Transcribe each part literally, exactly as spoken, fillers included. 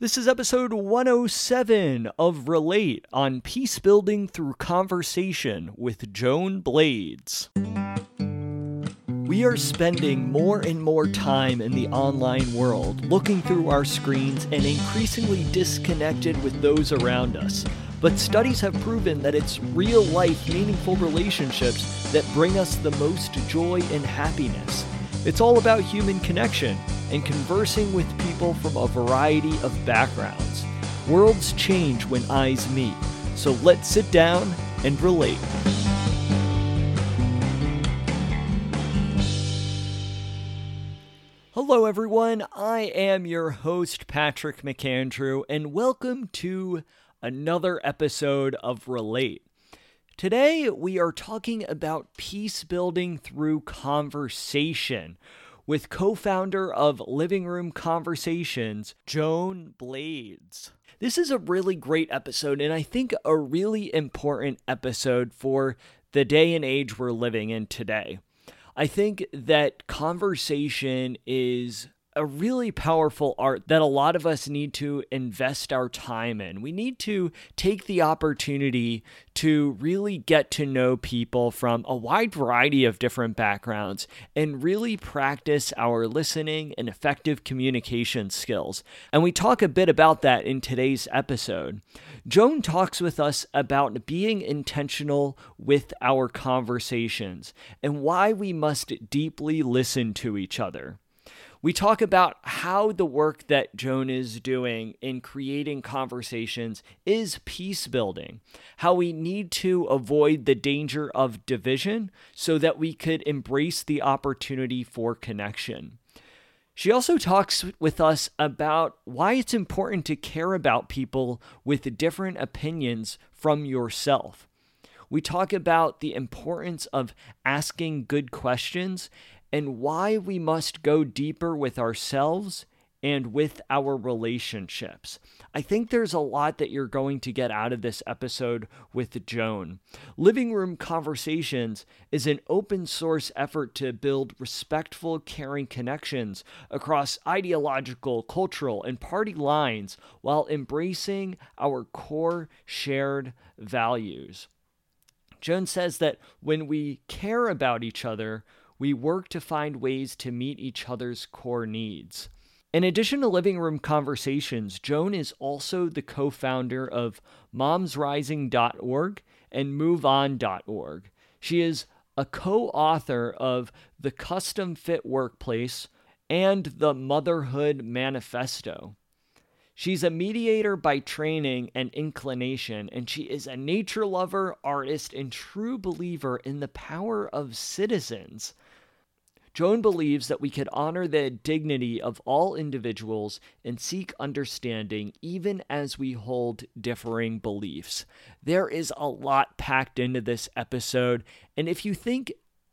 This is episode one oh seven of Relate on Peace Building Through Conversation with Joan Blades. We are spending more and more time in the online world, looking through our screens and increasingly disconnected with those around us. But studies have proven that it's real-life, meaningful relationships that bring us the most joy and happiness. It's all about human connection and conversing with people from a variety of backgrounds. Worlds change when eyes meet, so let's sit down and relate. Hello everyone, I am your host Patrick McAndrew and welcome to another episode of Relate. Today we are talking about peace building through conversation with co-founder of Living Room Conversations, Joan Blades. This is a really great episode and I think a really important episode for the day and age we're living in today. I think that conversation is a really powerful art that a lot of us need to invest our time in. We need to take the opportunity to really get to know people from a wide variety of different backgrounds and really practice our listening and effective communication skills. And we talk a bit about that in today's episode. Joan talks with us about being intentional with our conversations and why we must deeply listen to each other. We talk about how the work that Joan is doing in creating conversations is peace building, how we need to avoid the danger of division so that we could embrace the opportunity for connection. She also talks with us about why it's important to care about people with different opinions from yourself. We talk about the importance of asking good questions and why we must go deeper with ourselves and with our relationships. I think there's a lot that you're going to get out of this episode with Joan. Living Room Conversations is an open source effort to build respectful, caring connections across ideological, cultural, and party lines while embracing our core shared values. Joan says that when we care about each other, we work to find ways to meet each other's core needs. In addition to Living Room Conversations, Joan is also the co-founder of Moms Rising dot org and Move On dot org. She is a co-author of The Custom Fit Workplace and The Motherhood Manifesto. She's a mediator by training and inclination, and she is a nature lover, artist, and true believer in the power of citizens. Joan believes that we could honor the dignity of all individuals and seek understanding even as we hold differing beliefs. There is a lot packed into this episode, and if you think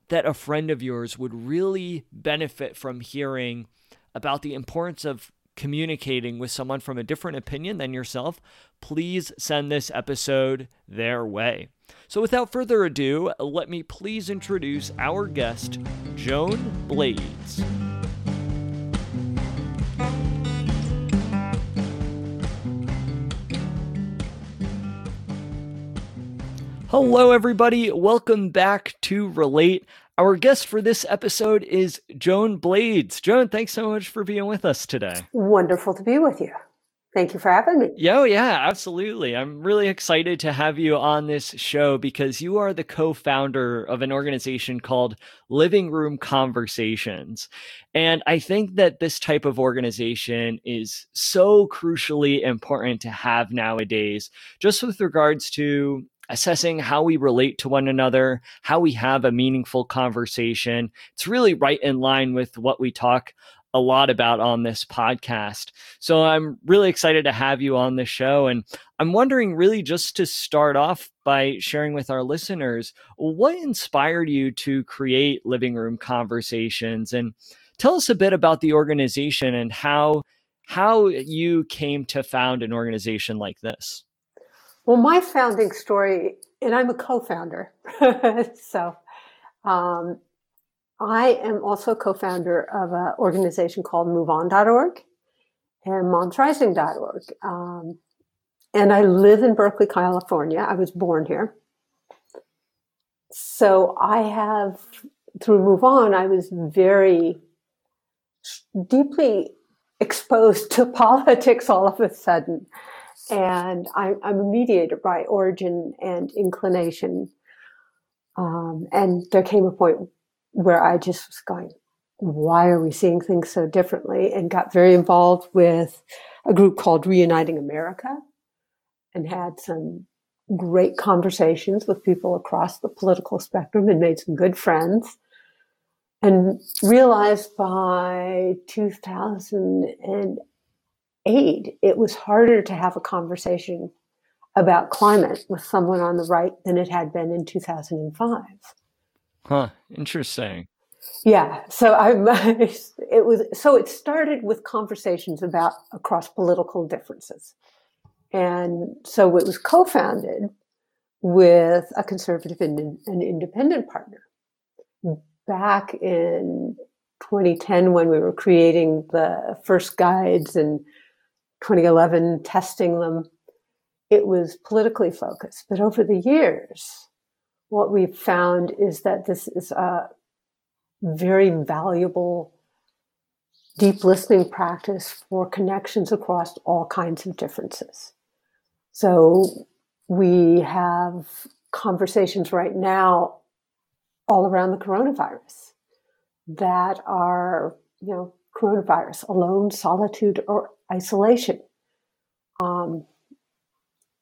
that a friend of yours would really benefit from hearing about the importance of communicating with someone from a different opinion than yourself, please send this episode their way. So without further ado, let me please introduce our guest, Joan Blades. Hello, everybody. Welcome back to Relate. Our guest for this episode is Joan Blades. Joan, thanks so much for being with us today. Wonderful to be with you. Thank you for having me. Yeah, yeah, absolutely. I'm really excited to have you on this show because you are the co-founder of an organization called Living Room Conversations. And I think that this type of organization is so crucially important to have nowadays, just with regards to assessing how we relate to one another, how we have a meaningful conversation. It's really right in line with what we talk a lot about on this podcast. So I'm really excited to have you on the show. And I'm wondering, really, just to start off by sharing with our listeners, what inspired you to create Living Room Conversations? And tell us a bit about the organization and how, how you came to found an organization like this. Well, my founding story, and I'm a co-founder, so um, I am also a co-founder of an organization called move on dot org, and Moms Rising dot org. Um, and I live in Berkeley, California. I was born here. So I have, through MoveOn, I was very deeply exposed to politics all of a sudden. And I, I'm a mediator by origin and inclination. Um, and there came a point where I just was going, why are we seeing things so differently? And got very involved with a group called Reuniting America and had some great conversations with people across the political spectrum and made some good friends. And realized by two thousand eight, it was harder to have a conversation about climate with someone on the right than it had been in two thousand five. Huh, interesting. Yeah, so I'm, it was, so it started with conversations about across political differences. And so it was co-founded with a conservative and an independent partner. Back in twenty ten, when we were creating the first guides and twenty eleven testing them, it was politically focused. But over the years, what we've found is that this is a very valuable, deep listening practice for connections across all kinds of differences. So we have conversations right now all around the coronavirus that are, you know, coronavirus, alone, solitude, or isolation. Um,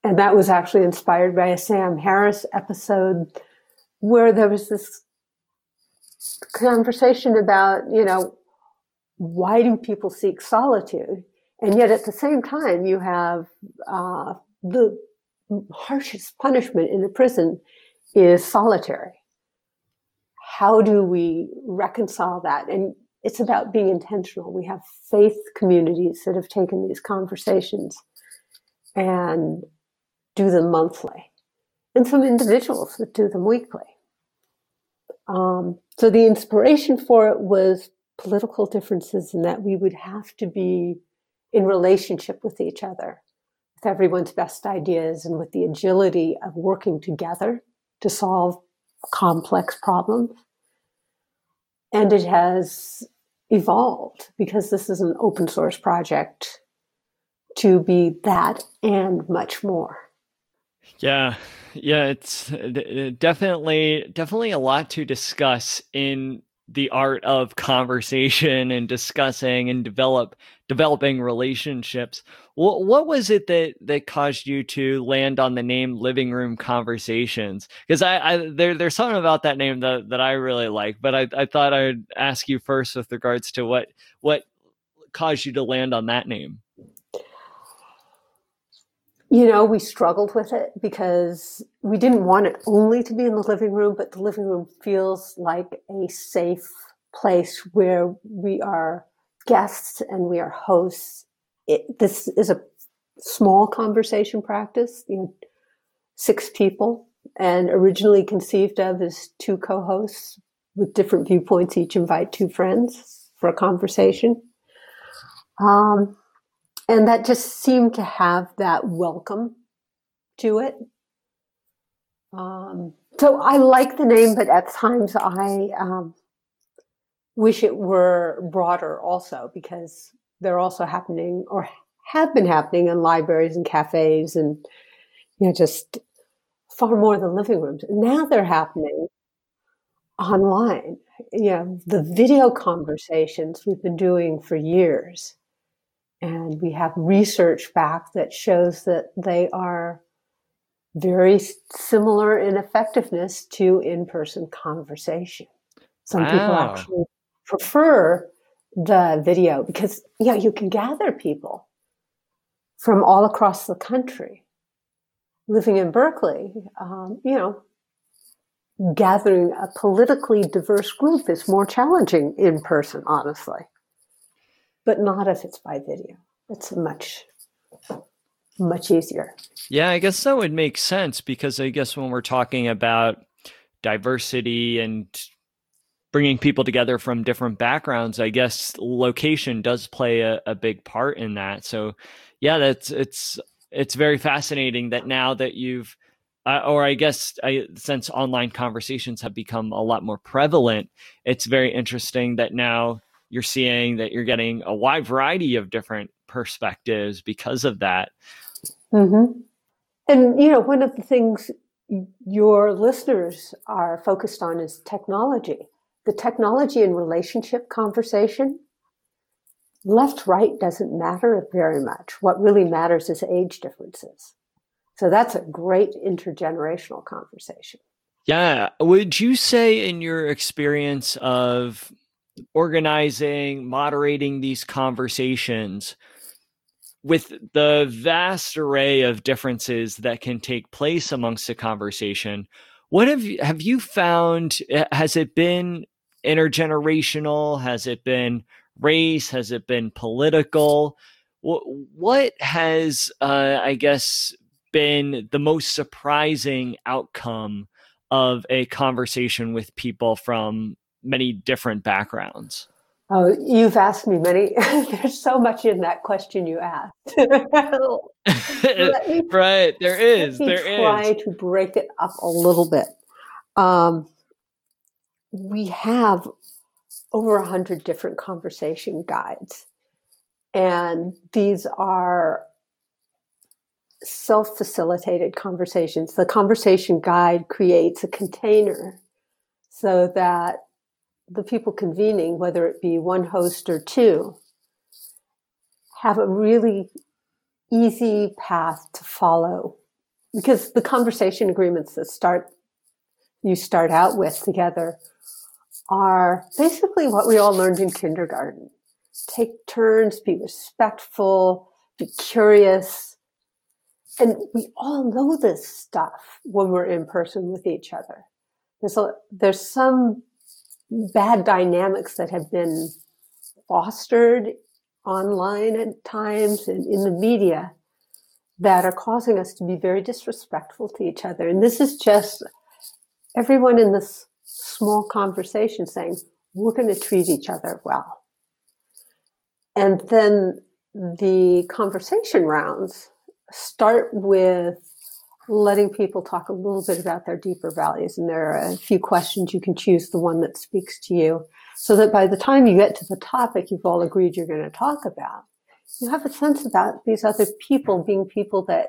and that was actually inspired by a Sam Harris episode where there was this conversation about, you know, why do people seek solitude? And yet at the same time, you have uh, the harshest punishment in a prison is solitary. How do we reconcile that? And it's about being intentional. We have faith communities that have taken these conversations and do them monthly, and some individuals that do them weekly. Um, so the inspiration for it was political differences, and that we would have to be in relationship with each other, with everyone's best ideas and with the agility of working together to solve complex problems. And it has evolved, because this is an open source project, to be that and much more. Yeah. Yeah. It's definitely, definitely a lot to discuss in the art of conversation and discussing and develop, developing relationships. What, what was it that, that caused you to land on the name Living Room Conversations? Because I, I there, there's something about that name that, that I really like, but I, I thought I would ask you first with regards to what, what caused you to land on that name. You know, we struggled with it because we didn't want it only to be in the living room, but the living room feels like a safe place where we are guests and we are hosts. It, this is a small conversation practice, you know, six people, and originally conceived of as two co-hosts with different viewpoints, each invite two friends for a conversation. Um, And that just seemed to have that welcome to it. Um, so I like the name, but at times I um, wish it were broader also, because they're also happening or have been happening in libraries and cafes and, you know, just far more than living rooms. Now they're happening online. You know, the video conversations we've been doing for years. And we have research back that shows that they are very similar in effectiveness to in-person conversation. Some wow. people actually prefer the video because, you know, you can gather people from all across the country. Living in Berkeley, um, you know, gathering a politically diverse group is more challenging in person, honestly. But not if it's by video. It's much, much easier. Yeah, I guess that would make sense, because I guess when we're talking about diversity and bringing people together from different backgrounds, I guess location does play a, a big part in that. So yeah, that's, it's, it's very fascinating that now that you've, uh, or I guess I, since online conversations have become a lot more prevalent, it's very interesting that now you're seeing that you're getting a wide variety of different perspectives because of that. Mm-hmm. And, you know, one of the things your listeners are focused on is technology. The technology and relationship conversation, left, right doesn't matter very much. What really matters is age differences. So that's a great intergenerational conversation. Yeah. Would you say in your experience of organizing, moderating these conversations, with the vast array of differences that can take place amongst a conversation, what have you, have you found, has it been intergenerational? Has it been race? Has it been political? What, what has, uh, I guess, been the most surprising outcome of a conversation with people from many different backgrounds? Oh, you've asked me many. There's so much in that question you asked. me, right, there is. Let me there try is. to break it up a little bit. Um, we have over a hundred different conversation guides, and these are self-facilitated conversations. The conversation guide creates a container so that the people convening, whether it be one host or two, have a really easy path to follow, because the conversation agreements that start, you start out with together are basically what we all learned in kindergarten. Take turns, be respectful, be curious. And we all know this stuff when we're in person with each other. There's a, there's some bad dynamics that have been fostered online at times and in the media that are causing us to be very disrespectful to each other. And this is just everyone in this small conversation saying, we're going to treat each other well. And then the conversation rounds start with letting people talk a little bit about their deeper values. And there are a few questions. You can choose the one that speaks to you, so that by the time you get to the topic you've all agreed you're going to talk about, you have a sense about these other people being people that,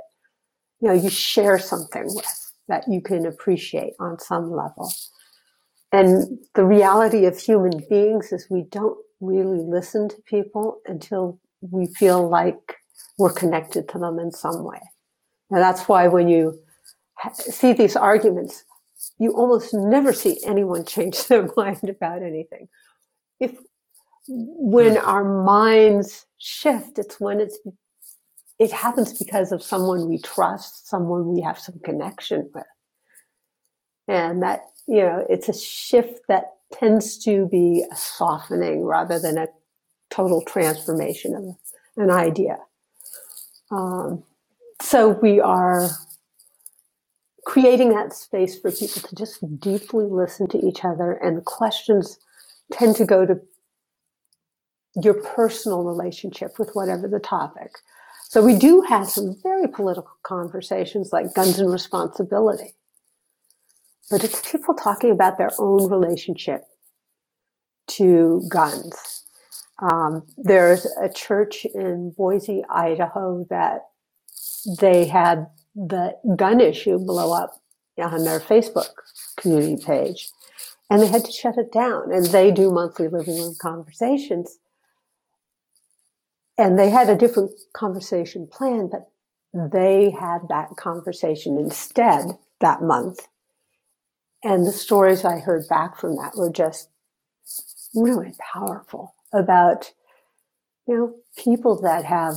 you know, you share something with, that you can appreciate on some level. And the reality of human beings is we don't really listen to people until we feel like we're connected to them in some way. And that's why when you see these arguments, you almost never see anyone change their mind about anything. If when our minds shift, it's when it's it happens because of someone we trust, someone we have some connection with. And that, you know, it's a shift that tends to be a softening rather than a total transformation of an idea. Um, So we are creating that space for people to just deeply listen to each other, and the questions tend to go to your personal relationship with whatever the topic. So we do have some very political conversations like guns and responsibility, but it's people talking about their own relationship to guns. Um, there's a church in Boise, Idaho that they had the gun issue blow up on their Facebook community page, and they had to shut it down. And they do monthly living room conversations, and they had a different conversation planned, but they had that conversation instead that month. And the stories I heard back from that were just really powerful about, you know, people that have,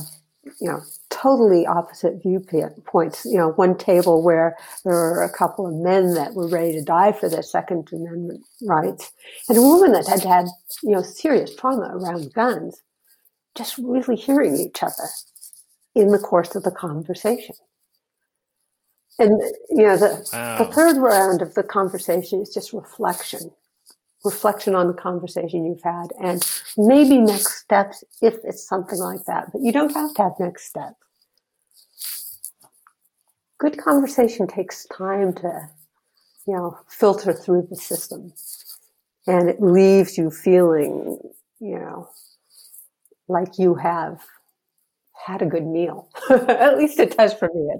you know, totally opposite viewpoints. You know, one table where there were a couple of men that were ready to die for their Second Amendment rights, and a woman that had had, you know, serious trauma around guns, just really hearing each other in the course of the conversation. And, you know, the, wow. the third round of the conversation is just reflection. reflection on the conversation you've had and maybe next steps if it's something like that. But you don't have to have next steps. Good conversation takes time to, you know, filter through the system. And it leaves you feeling, you know, like you have had a good meal. At least it does for me.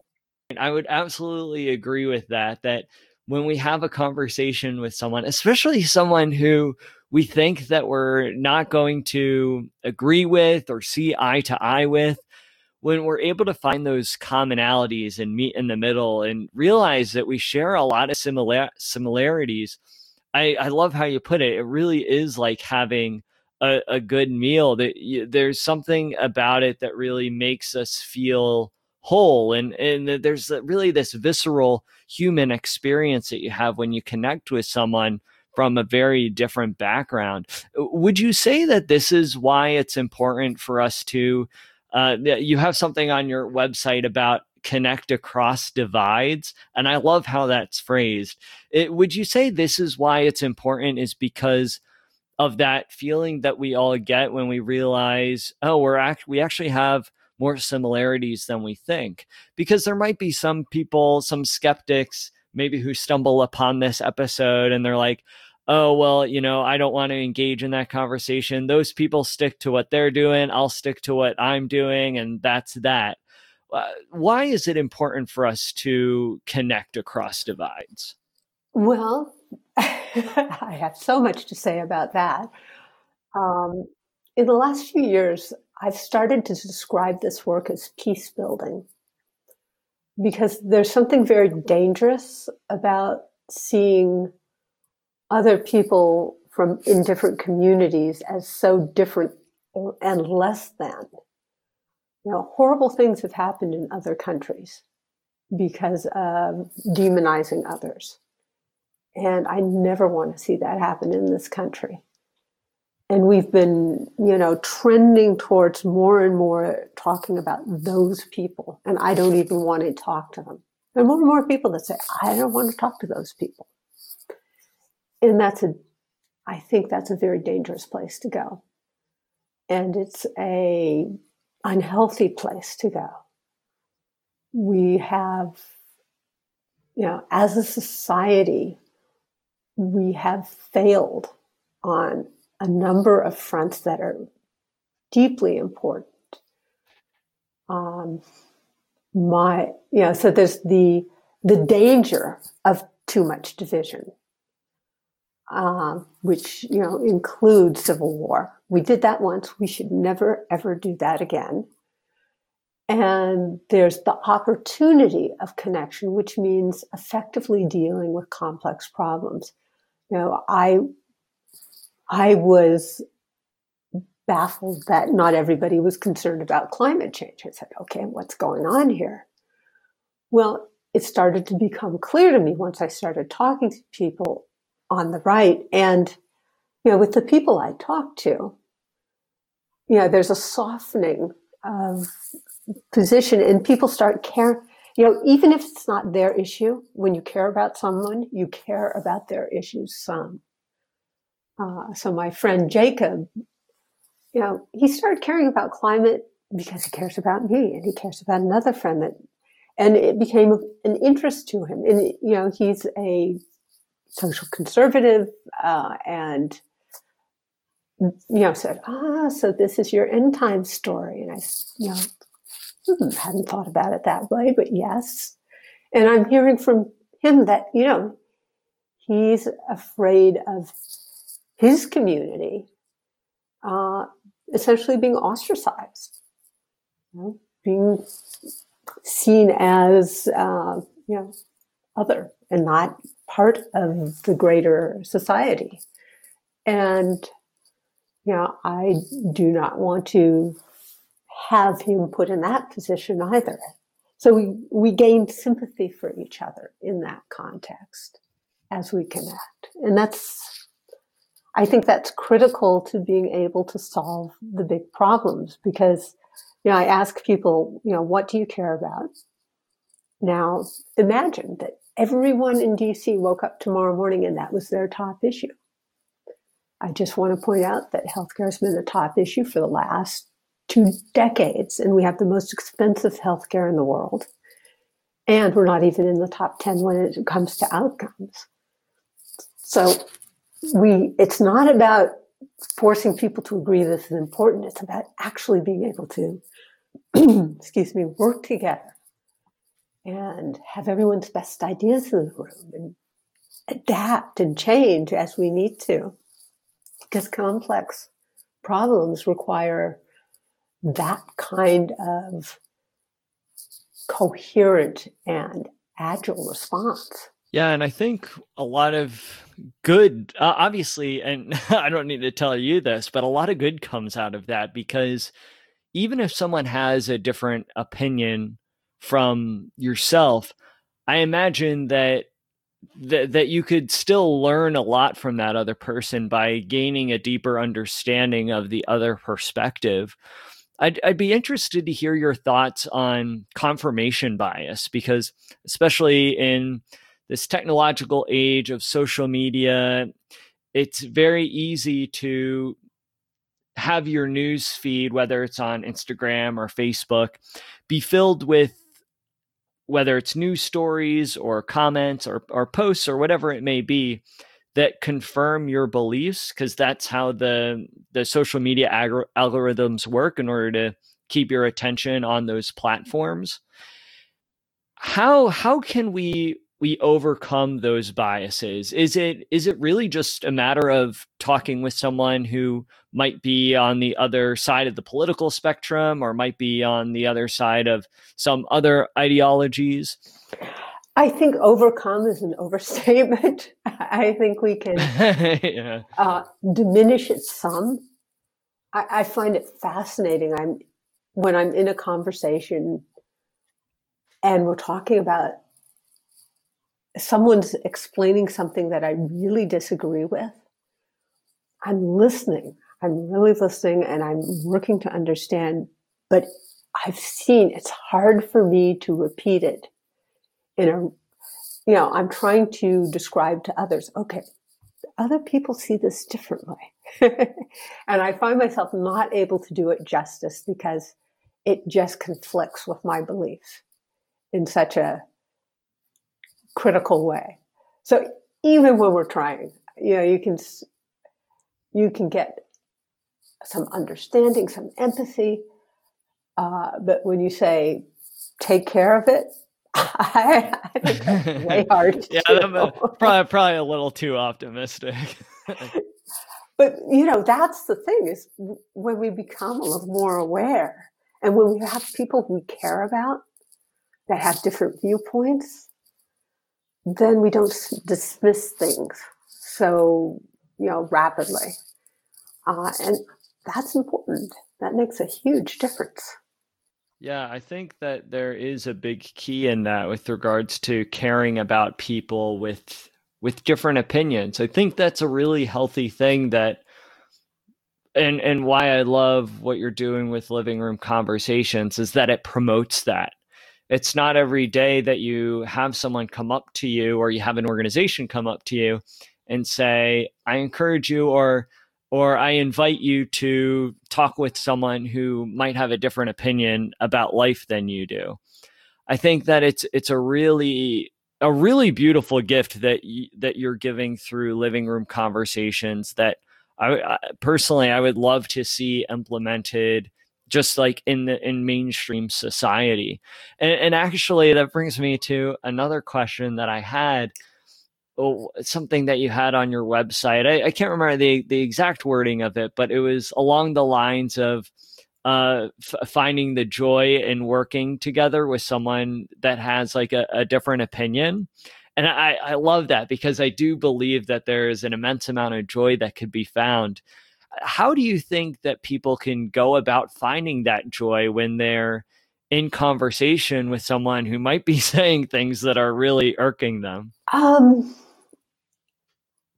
I would absolutely agree with that, that when we have a conversation with someone, especially someone who we think that we're not going to agree with or see eye to eye with, when we're able to find those commonalities and meet in the middle and realize that we share a lot of similar similarities, I, I love how you put it. It really is like having a, a good meal. That you, there's something about it that really makes us feel whole. And, and there's really this visceral human experience that you have when you connect with someone from a very different background. Would you say that this is why it's important for us to, uh, you have something on your website about connect across divides, and I love how that's phrased. It, would you say this is why it's important is because of that feeling that we all get when we realize, oh, we're act- we actually have more similarities than we think? Because there might be some people, some skeptics, maybe who stumble upon this episode and they're like, oh, well, you know, I don't want to engage in that conversation. Those people stick to what they're doing. I'll stick to what I'm doing. And that's that. Uh, why is it important for us to connect across divides? Well, I have so much to say about that. Um, in the last few years, I've started to describe this work as peace building, because there's something very dangerous about seeing other people from in different communities as so different and less than. You know, horrible things have happened in other countries because of demonizing others. And I never want to see that happen in this country. And we've been, you know, trending towards more and more talking about those people. And I don't even want to talk to them. There are more and more people that say, I don't want to talk to those people. And that's a, I think that's a very dangerous place to go. And it's a unhealthy place to go. We have, you know, as a society, we have failed on a number of fronts that are deeply important. Um, my, you know, so there's the the danger of too much division, um, which, you know, includes civil war. We did that once. We should never, ever do that again. And there's the opportunity of connection, which means effectively dealing with complex problems. You know, I, I was baffled that not everybody was concerned about climate change. I said, okay, what's going on here? Well, it started to become clear to me once I started talking to people on the right. And, you know, with the people I talked to, you know, there's a softening of position, and people start caring. You know, even if it's not their issue, when you care about someone, you care about their issues some. Uh, so my friend Jacob, you know, he started caring about climate because he cares about me, and he cares about another friend that, and it became an interest to him. And, you know, he's a social conservative, uh, and, you know, said, ah, so this is your end time story. And I, you know, hmm, hadn't thought about it that way, but yes. And I'm hearing from him that, you know, he's afraid of his community uh, essentially being ostracized, you know, being seen as, uh, you know, other and not part of the greater society. And, you know, I do not want to have him put in that position either. So we, we gain sympathy for each other in that context as we connect. And that's, I think that's critical to being able to solve the big problems, because, you know, I ask people, you know, what do you care about? Now, imagine that everyone in D C woke up tomorrow morning and that was their top issue. I just want to point out that healthcare has been a top issue for the last two decades, and we have the most expensive healthcare in the world. And we're not even in the top ten when it comes to outcomes. So we it's not about forcing people to agree this is important. It's about actually being able to, excuse me, work together and have everyone's best ideas in the room and adapt and change as we need to. Because complex problems require that kind of coherent and agile response. Yeah, and I think a lot of good, uh, obviously, and I don't need to tell you this, but a lot of good comes out of that, because even if someone has a different opinion from yourself, I imagine that That that you could still learn a lot from that other person by gaining a deeper understanding of the other perspective. I'd I'd be interested to hear your thoughts on confirmation bias, because especially in this technological age of social media, it's very easy to have your news feed, whether it's on Instagram or Facebook, be filled with, whether it's news stories or comments or, or posts or whatever it may be, that confirm your beliefs, because that's how the the social media ag- algorithms work in order to keep your attention on those platforms. How how can we we overcome those biases? Is it is it really just a matter of talking with someone who might be on the other side of the political spectrum or might be on the other side of some other ideologies? I think overcome is an overstatement. I think we can yeah. uh, diminish it some. I, I find it fascinating. I'm when I'm in a conversation and we're talking about someone's explaining something that I really disagree with, I'm listening. I'm really listening and I'm working to understand, but I've seen it's hard for me to repeat it in a, you know, I'm trying to describe to others, okay, other people see this differently. And I find myself not able to do it justice because it just conflicts with my belief in such a critical way. So even when we're trying, you know, you can, you can get some understanding, some empathy. Uh, but when you say, take care of it, I, I think that's way hard. yeah, I'm a, probably, probably a little too optimistic. But, you know, that's the thing, is when we become a little more aware and when we have people we care about that have different viewpoints, then we don't dismiss things so, you know, rapidly. Uh, and that's important. That makes a huge difference. Yeah, I think that there is a big key in that with regards to caring about people with with different opinions. I think that's a really healthy thing that, and and why I love what you're doing with Living Room Conversations is that it promotes that. It's not every day that you have someone come up to you or you have an organization come up to you and say, I encourage you or or I invite you to talk with someone who might have a different opinion about life than you do. I think that it's it's a really a really beautiful gift that you, that you're giving through Living Room Conversations that I, I personally I would love to see implemented just like in the in mainstream society. And, and actually, that brings me to another question that I had, oh, something that you had on your website. I, I can't remember the, the exact wording of it, but it was along the lines of uh, f- finding the joy in working together with someone that has like a, a different opinion. And I, I love that because I do believe that there is an immense amount of joy that could be found. How do you think that people can go about finding that joy when they're in conversation with someone who might be saying things that are really irking them? Um,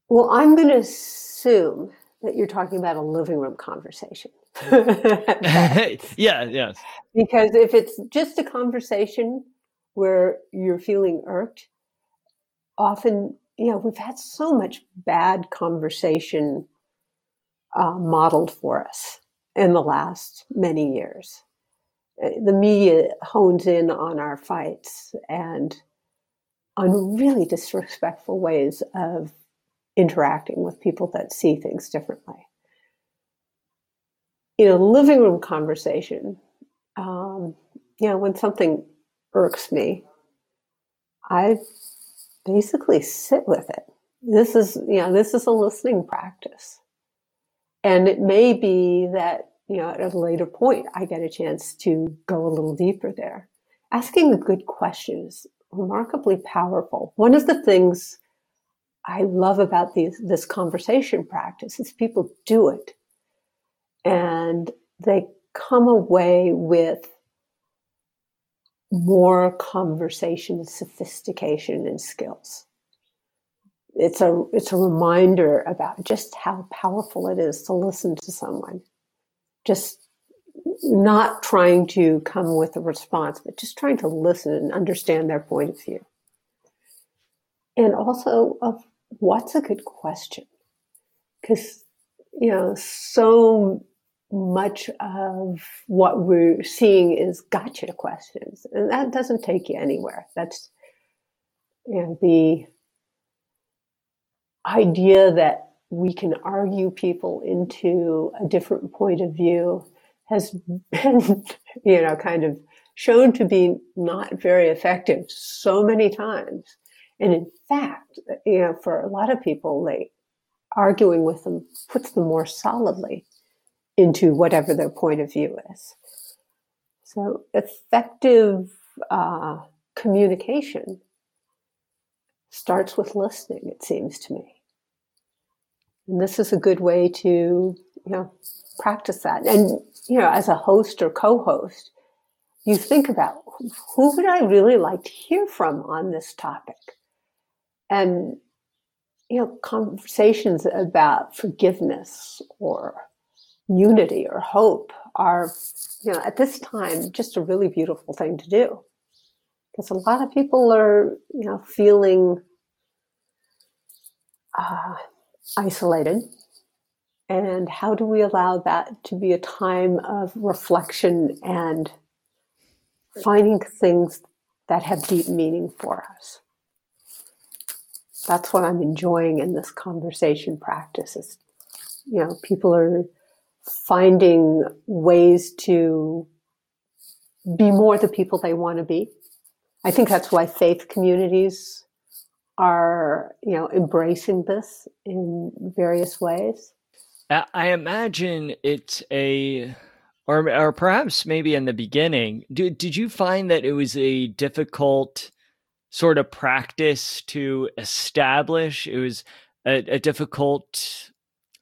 well, I'm going to assume that you're talking about a living room conversation. yeah, yes. Because if it's just a conversation where you're feeling irked, often, you know, we've had so much bad conversation uh, modeled for us in the last many years. The media hones in on our fights and on really disrespectful ways of interacting with people that see things differently. You know, living room conversation, um, you know, when something irks me, I basically sit with it. This is, you know, this is a listening practice. And it may be that, you know, at a later point, I get a chance to go a little deeper there. Asking the good questions, remarkably powerful. One of the things I love about these, this conversation practice is people do it. And they come away with more conversation, sophistication, and skills. It's a, it's a reminder about just how powerful it is to listen to someone. Just not trying to come with a response, but just trying to listen and understand their point of view. And also of what's a good question. Because, you know, so much of what we're seeing is gotcha questions. And that doesn't take you anywhere. That's, you know, the idea that we can argue people into a different point of view has been, you know, kind of shown to be not very effective so many times. And in fact, you know, for a lot of people, like arguing with them puts them more solidly into whatever their point of view is. So effective uh, communication starts with listening, it seems to me. And this is a good way to, you know, practice that. And, you know, as a host or co-host, you think about who would I really like to hear from on this topic? And, you know, conversations about forgiveness or unity or hope are, you know, at this time, just a really beautiful thing to do. Because a lot of people are, you know, feeling uh isolated, and how do we allow that to be a time of reflection and finding things that have deep meaning for us? That's what I'm enjoying in this conversation practice is, you know, people are finding ways to be more the people they want to be. I think that's why faith communities are, you know, embracing this in various ways. I imagine it's a, or or perhaps maybe in the beginning, did, did you find that it was a difficult sort of practice to establish? It was a, a difficult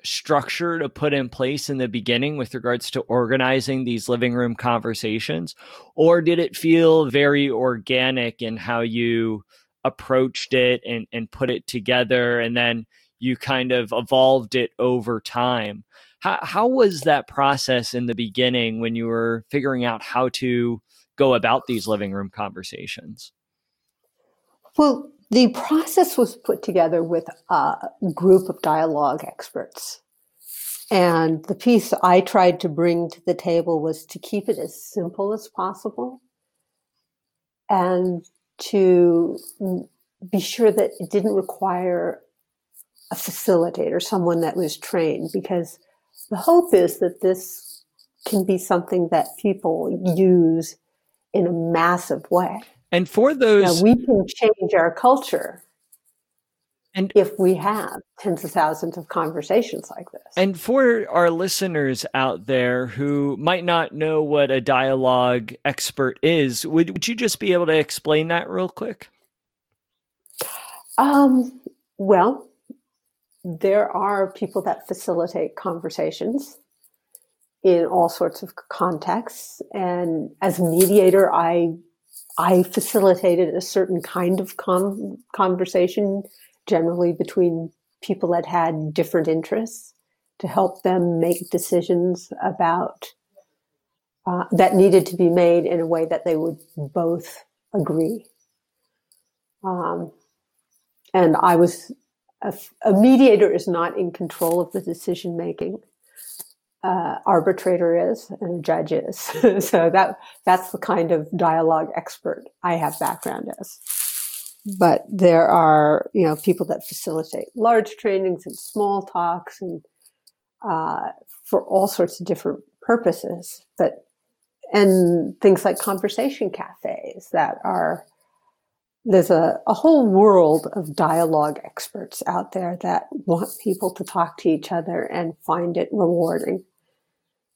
structure to put in place in the beginning with regards to organizing these living room conversations? Or did it feel very organic in how you approached it and, and put it together, and then you kind of evolved it over time? How, how was that process in the beginning when you were figuring out how to go about these living room conversations? Well, the process was put together with a group of dialogue experts. And the piece I tried to bring to the table was to keep it as simple as possible and to be sure that it didn't require a facilitator, someone that was trained, because the hope is that this can be something that people use in a massive way. And for those... Now, we can change our culture and if we have tens of thousands of conversations like this. And for our listeners out there who might not know what a dialogue expert is, would, would you just be able to explain that real quick? Um, well, there are people that facilitate conversations in all sorts of contexts. And as a mediator, I I facilitated a certain kind of com- conversation, generally between people that had different interests, to help them make decisions about uh, that needed to be made in a way that they would both agree. Um, and I was a, a mediator is not in control of the decision making. uh, arbitrator is and judge is. So that that's the kind of dialogue expert I have background as. But there are, you know, people that facilitate large trainings and small talks and uh, for all sorts of different purposes. But and things like conversation cafes that are, there's a, a whole world of dialogue experts out there that want people to talk to each other and find it rewarding.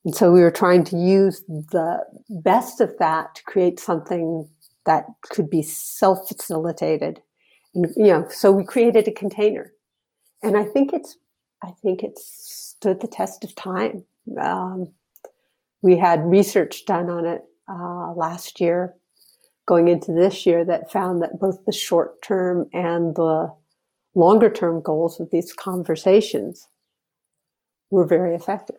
And so we were trying to use the best of that to create something that could be self-facilitated. And, you know, so we created a container, and I think it's, I think it's stood the test of time. Um, we had research done on it uh, last year, going into this year, that found that both the short-term and the longer-term goals of these conversations were very effective.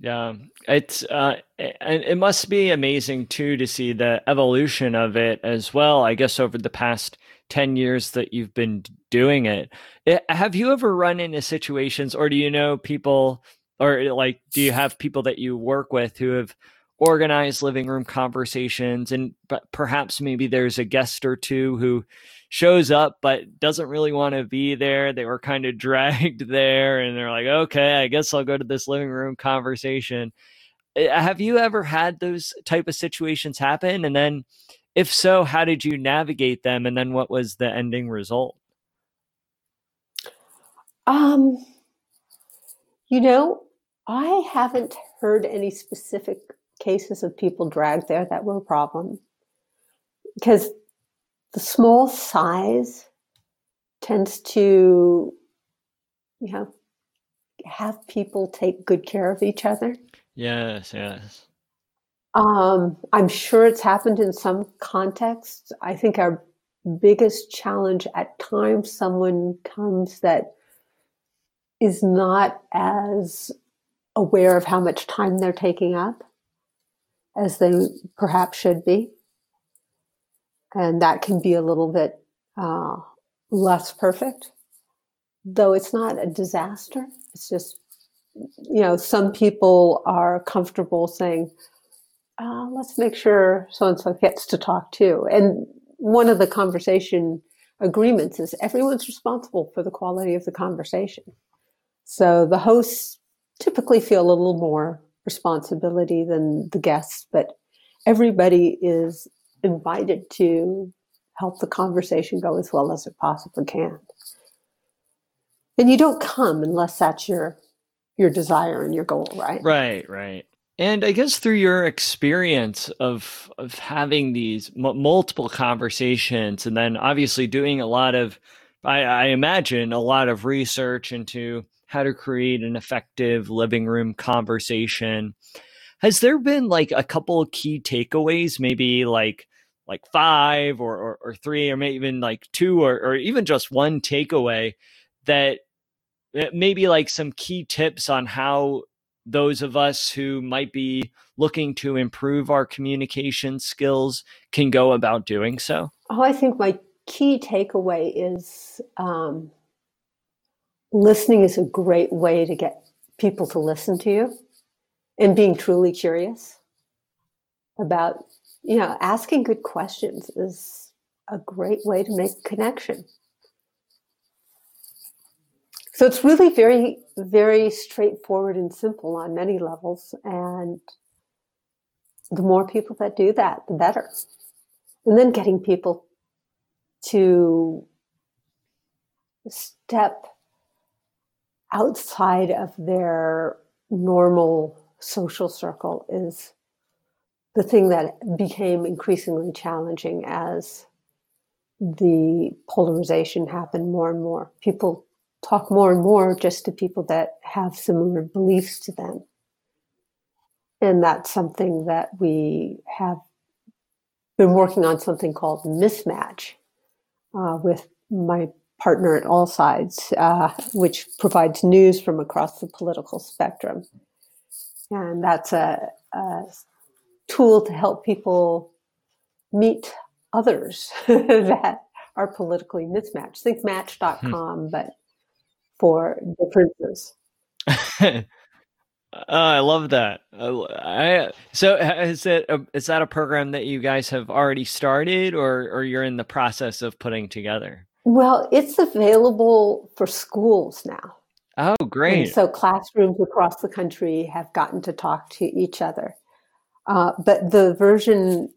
Yeah, it's uh, it, it must be amazing too to see the evolution of it as well. I guess over the past ten years that you've been doing it, it have you ever run into situations, or do you know people, or like, do you have people that you work with who have organize living room conversations, and perhaps maybe there's a guest or two who shows up but doesn't really want to be there? They were kind of dragged there, and they're like, okay, I guess I'll go to this living room conversation. Have you ever had those type of situations happen? And then if so, how did you navigate them? And then what was the ending result? Um, you know, I haven't heard any specific cases of people dragged there that were a problem, because the small size tends to, you know, have people take good care of each other. Yes, yes. Um, I'm sure it's happened in some contexts. I think our biggest challenge at times, someone comes that is not as aware of how much time they're taking up as they perhaps should be. And that can be a little bit uh, less perfect, though it's not a disaster. It's just, you know, some people are comfortable saying, uh, let's make sure so-and-so gets to talk too. And one of the conversation agreements is everyone's responsible for the quality of the conversation. So the hosts typically feel a little more responsibility than the guests, but everybody is invited to help the conversation go as well as it possibly can. And you don't come unless that's your your desire and your goal, right? Right, right. And I guess through your experience of of having these m- multiple conversations, and then obviously doing a lot of, I, I imagine, a lot of research into how to create an effective living room conversation. Has there been like a couple of key takeaways, maybe like like five or or, or three, or maybe even like two, or, or even just one takeaway that maybe like some key tips on how those of us who might be looking to improve our communication skills can go about doing so? Oh, I think my key takeaway is, um, listening is a great way to get people to listen to you, and being truly curious about, you know, asking good questions is a great way to make connection. So it's really very, very straightforward and simple on many levels. And the more people that do that, the better. And then getting people to step outside of their normal social circle is the thing that became increasingly challenging as the polarization happened more and more. People talk more and more just to people that have similar beliefs to them. And that's something that we have been working on, something called mismatch, uh, with my partner at All Sides, uh, which provides news from across the political spectrum. And that's a, a tool to help people meet others that are politically mismatched. Think match dot com, hmm. but for differences. Uh, I love that. Uh, I, so is it a, is that a program that you guys have already started, or or you're in the process of putting together? Well, it's available for schools now. Oh, great. And so classrooms across the country have gotten to talk to each other. Uh, but the version,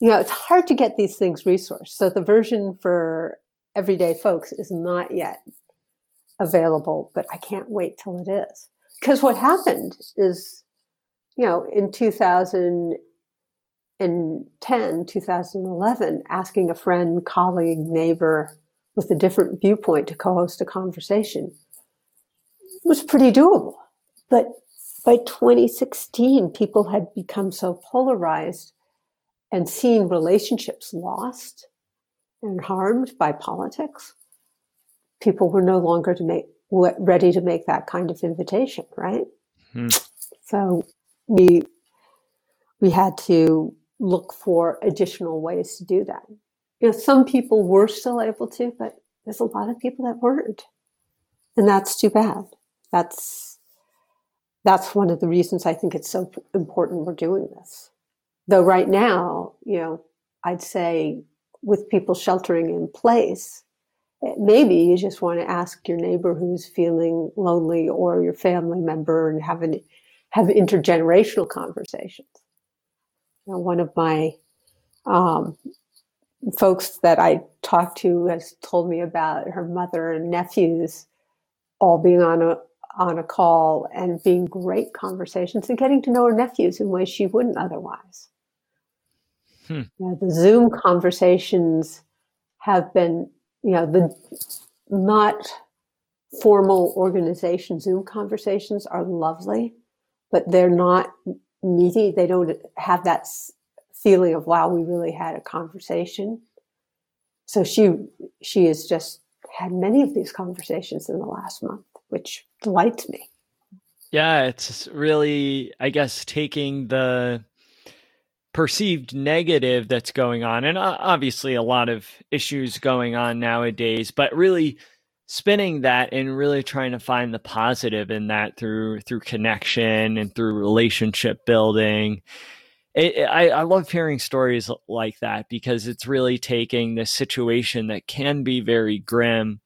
you know, it's hard to get these things resourced. So the version for everyday folks is not yet available, but I can't wait till it is. Because what happened is, you know, in two thousand ten, two thousand eleven, asking a friend, colleague, neighbor with a different viewpoint to co-host a conversation was pretty doable. But by twenty sixteen, people had become so polarized and seen relationships lost and harmed by politics, people were no longer to make ready to make that kind of invitation, right? Hmm. So we we had to look for additional ways to do that. You know, some people were still able to, but there's a lot of people that weren't, and that's too bad. That's that's one of the reasons I think it's so important we're doing this. Though right now, you know, I'd say with people sheltering in place, maybe you just want to ask your neighbor who's feeling lonely, or your family member, and have an, have intergenerational conversations. You know, one of my um, folks that I talked to has told me about her mother and nephews all being on a on a call and being great conversations, and getting to know her nephews in ways she wouldn't otherwise. Hmm. You know, the Zoom conversations have been, you know, the not formal organization Zoom conversations are lovely, but they're not meaty. They don't have that feeling of, wow, we really had a conversation. So she, she has just had many of these conversations in the last month, which delights me. Yeah. It's really, I guess, taking the perceived negative that's going on, and obviously a lot of issues going on nowadays, but really spinning that and really trying to find the positive in that through through connection and through relationship building. It, it, I, I love hearing stories like that, because it's really taking this situation that can be very grim,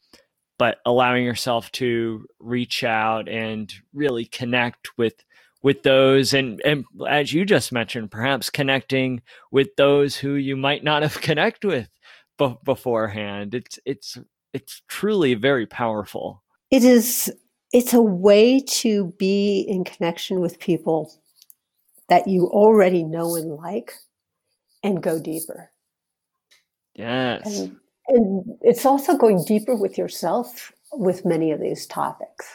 but allowing yourself to reach out and really connect with with those. And, and as you just mentioned, perhaps connecting with those who you might not have connected with b- beforehand. It's, it's, it's truly very powerful. It is. It's a way to be in connection with people that you already know and like, and go deeper. Yes. And, and it's also going deeper with yourself with many of these topics.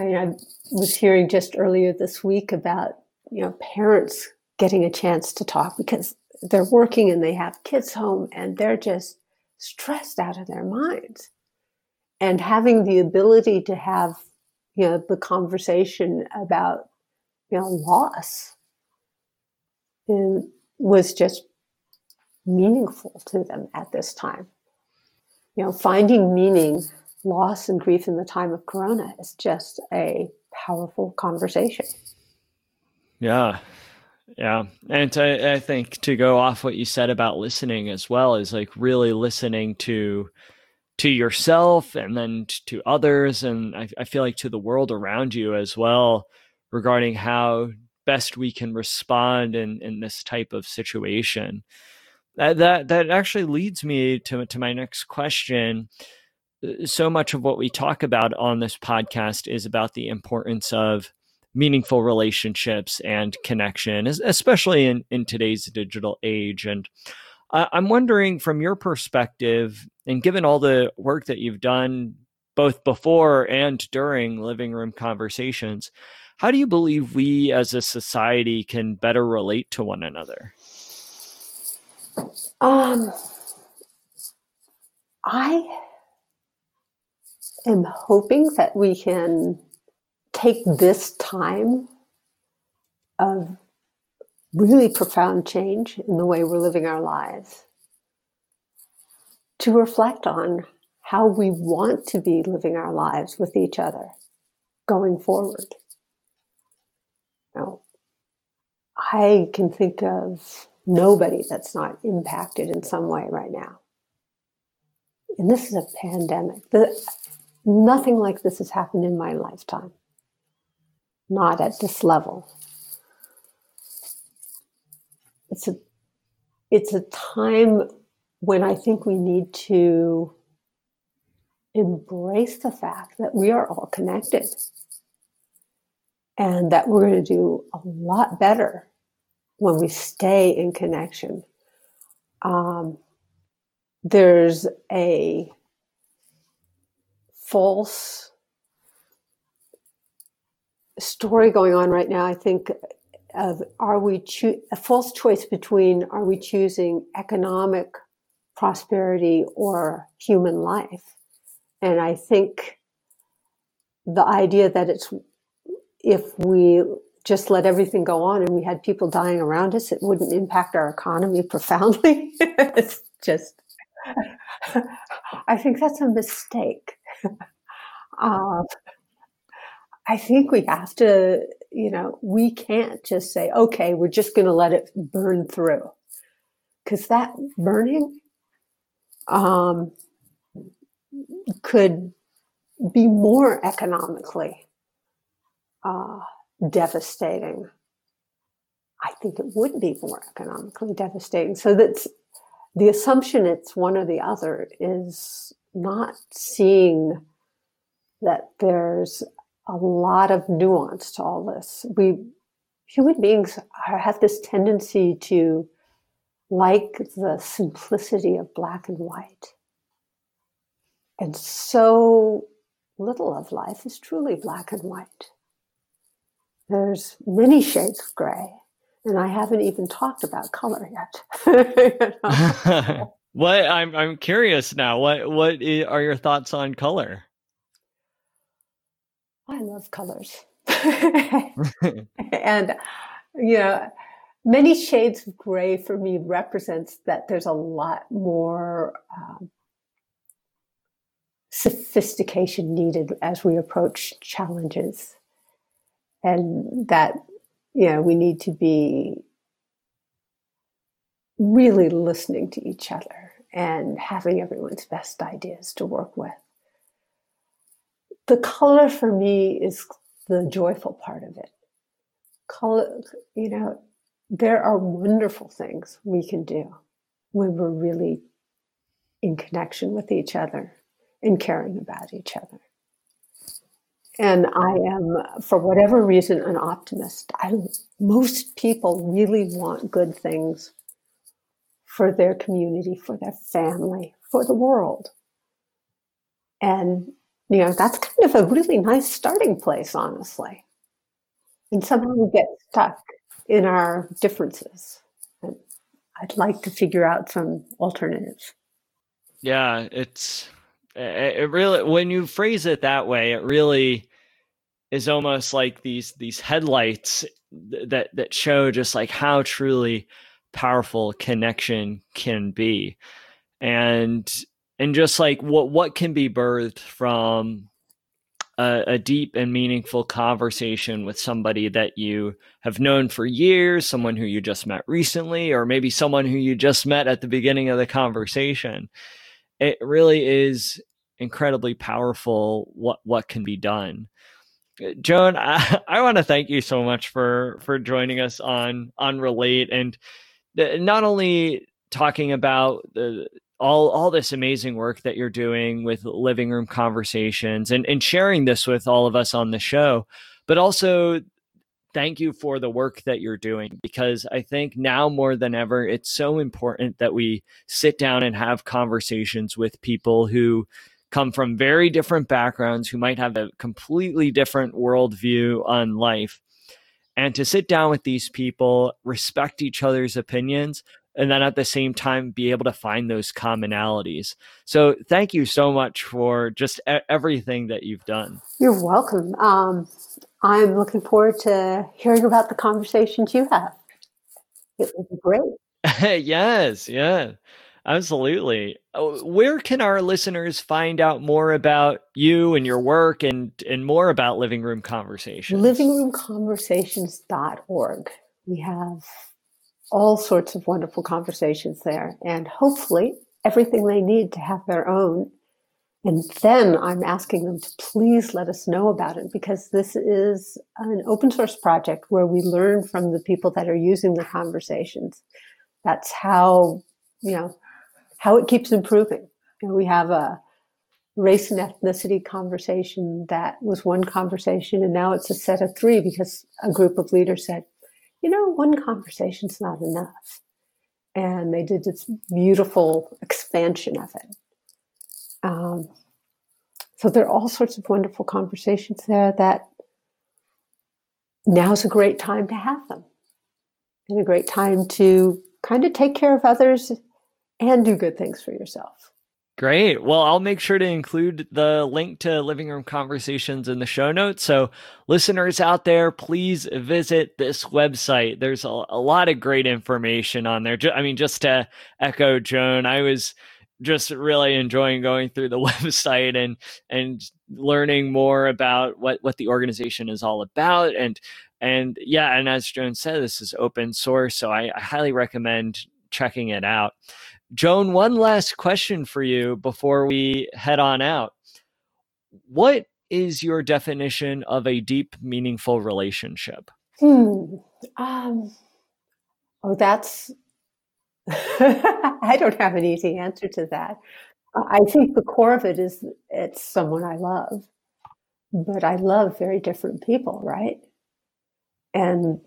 I mean, I was hearing just earlier this week about, you know, parents getting a chance to talk because they're working and they have kids home and they're just stressed out of their minds. And having the ability to have, you know, the conversation about, you know, loss was just meaningful to them at this time. You know, finding meaning, loss and grief in the time of Corona is just a powerful conversation. Yeah. Yeah. And I, I think to go off what you said about listening as well is like really listening to, to yourself and then to others. And I, I feel like to the world around you as well, regarding how best we can respond in, in this type of situation. That, that, that actually leads me to, to my next question. So much of what we talk about on this podcast is about the importance of meaningful relationships and connection, especially in, in today's digital age. And uh, I'm wondering from your perspective, and given all the work that you've done both before and during Living Room Conversations, how do you believe we as a society can better relate to one another? Um, I... I'm hoping that we can take this time of really profound change in the way we're living our lives to reflect on how we want to be living our lives with each other going forward. Now, I can think of nobody that's not impacted in some way right now. And this is a pandemic. The, nothing like this has happened in my lifetime. Not at this level. It's a, it's a time when I think we need to embrace the fact that we are all connected and that we're going to do a lot better when we stay in connection. Um, there's a false story going on right now, I think, of are we cho- a false choice between are we choosing economic prosperity or human life. And I think the idea that it's if we just let everything go on and we had people dying around us, it wouldn't impact our economy profoundly. It's just, I think that's a mistake. um, I think we have to, you know, we can't just say, okay, we're just going to let it burn through. Because that burning um, could be more economically uh, devastating. I think it would be more economically devastating. So that's the assumption it's one or the other is not seeing that there's a lot of nuance to all this. We human beings are, have this tendency to like the simplicity of black and white. And so little of life is truly black and white. There's many shades of gray, and I haven't even talked about color yet. You know? What I'm I'm curious now. What what are your thoughts on color? I love colors. And, you know, many shades of gray for me represents that there's a lot more um, sophistication needed as we approach challenges. And that, you know, we need to be really listening to each other and having everyone's best ideas to work with. The color for me is the joyful part of it. Color, you know, there are wonderful things we can do when we're really in connection with each other and caring about each other. And I am, for whatever reason, an optimist. I, most people really want good things for their community, for their family, for the world. And you know, that's kind of a really nice starting place, honestly. And somehow we get stuck in our differences. And I'd like to figure out some alternatives. Yeah, it's it really, when you phrase it that way, it really is almost like these these headlights that that show just like how truly powerful connection can be. And And just like what what can be birthed from a, a deep and meaningful conversation with somebody that you have known for years, someone who you just met recently, or maybe someone who you just met at the beginning of the conversation. It really is incredibly powerful what, what can be done. Joan, I, I want to thank you so much for, for joining us on, on Relate, and not only talking about the all all this amazing work that you're doing with Living Room Conversations and, and sharing this with all of us on the show, but also thank you for the work that you're doing, because I think now more than ever, it's so important that we sit down and have conversations with people who come from very different backgrounds, who might have a completely different worldview on life, and to sit down with these people, respect each other's opinions, and then at the same time, be able to find those commonalities. So thank you so much for just everything that you've done. You're welcome. Um, I'm looking forward to hearing about the conversations you have. It would be great. Yes, yeah. Absolutely. Where can our listeners find out more about you and your work and, and more about Living Room Conversations? living room conversations dot org. We have all sorts of wonderful conversations there, and hopefully everything they need to have their own. And then I'm asking them to please let us know about it, because this is an open source project where we learn from the people that are using the conversations. That's how, you know, how it keeps improving. You know, we have a race and ethnicity conversation that was one conversation, and now it's a set of three because a group of leaders said, you know, one conversation's not enough. And they did this beautiful expansion of it. Um, so there are all sorts of wonderful conversations there that now's a great time to have them, and a great time to kind of take care of others and do good things for yourself. Great. Well, I'll make sure to include the link to Living Room Conversations in the show notes. So listeners out there, please visit this website. There's a, a lot of great information on there. I mean, just to echo Joan, I was just really enjoying going through the website and and learning more about what, what the organization is all about. And and yeah, and as Joan said, this is open source, so I, I highly recommend checking it out. Joan, one last question for you before we head on out. What is your definition of a deep, meaningful relationship? Hmm. Um, oh, that's... I don't have an easy answer to that. I think the core of it is it's someone I love, but I love very different people, right? And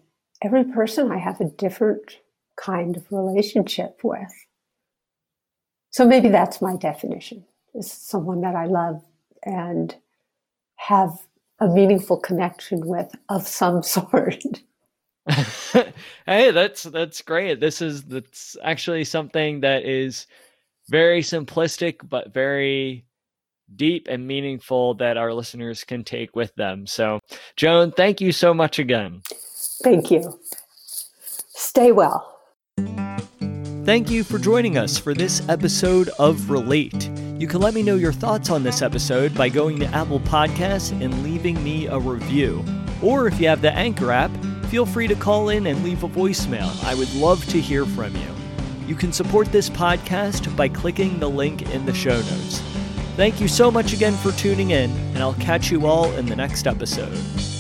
every person I have a different kind of relationship with. So maybe that's my definition, is someone that I love and have a meaningful connection with of some sort. Hey, that's that's great. This is that's actually something that is very simplistic, but very deep and meaningful that our listeners can take with them. So, Joan, thank you so much again. Thank you. Stay well. Thank you for joining us for this episode of Relate. You can let me know your thoughts on this episode by going to Apple Podcasts and leaving me a review. Or if you have the Anchor app, feel free to call in and leave a voicemail. I would love to hear from you. You can support this podcast by clicking the link in the show notes. Thank you so much again for tuning in, and I'll catch you all in the next episode.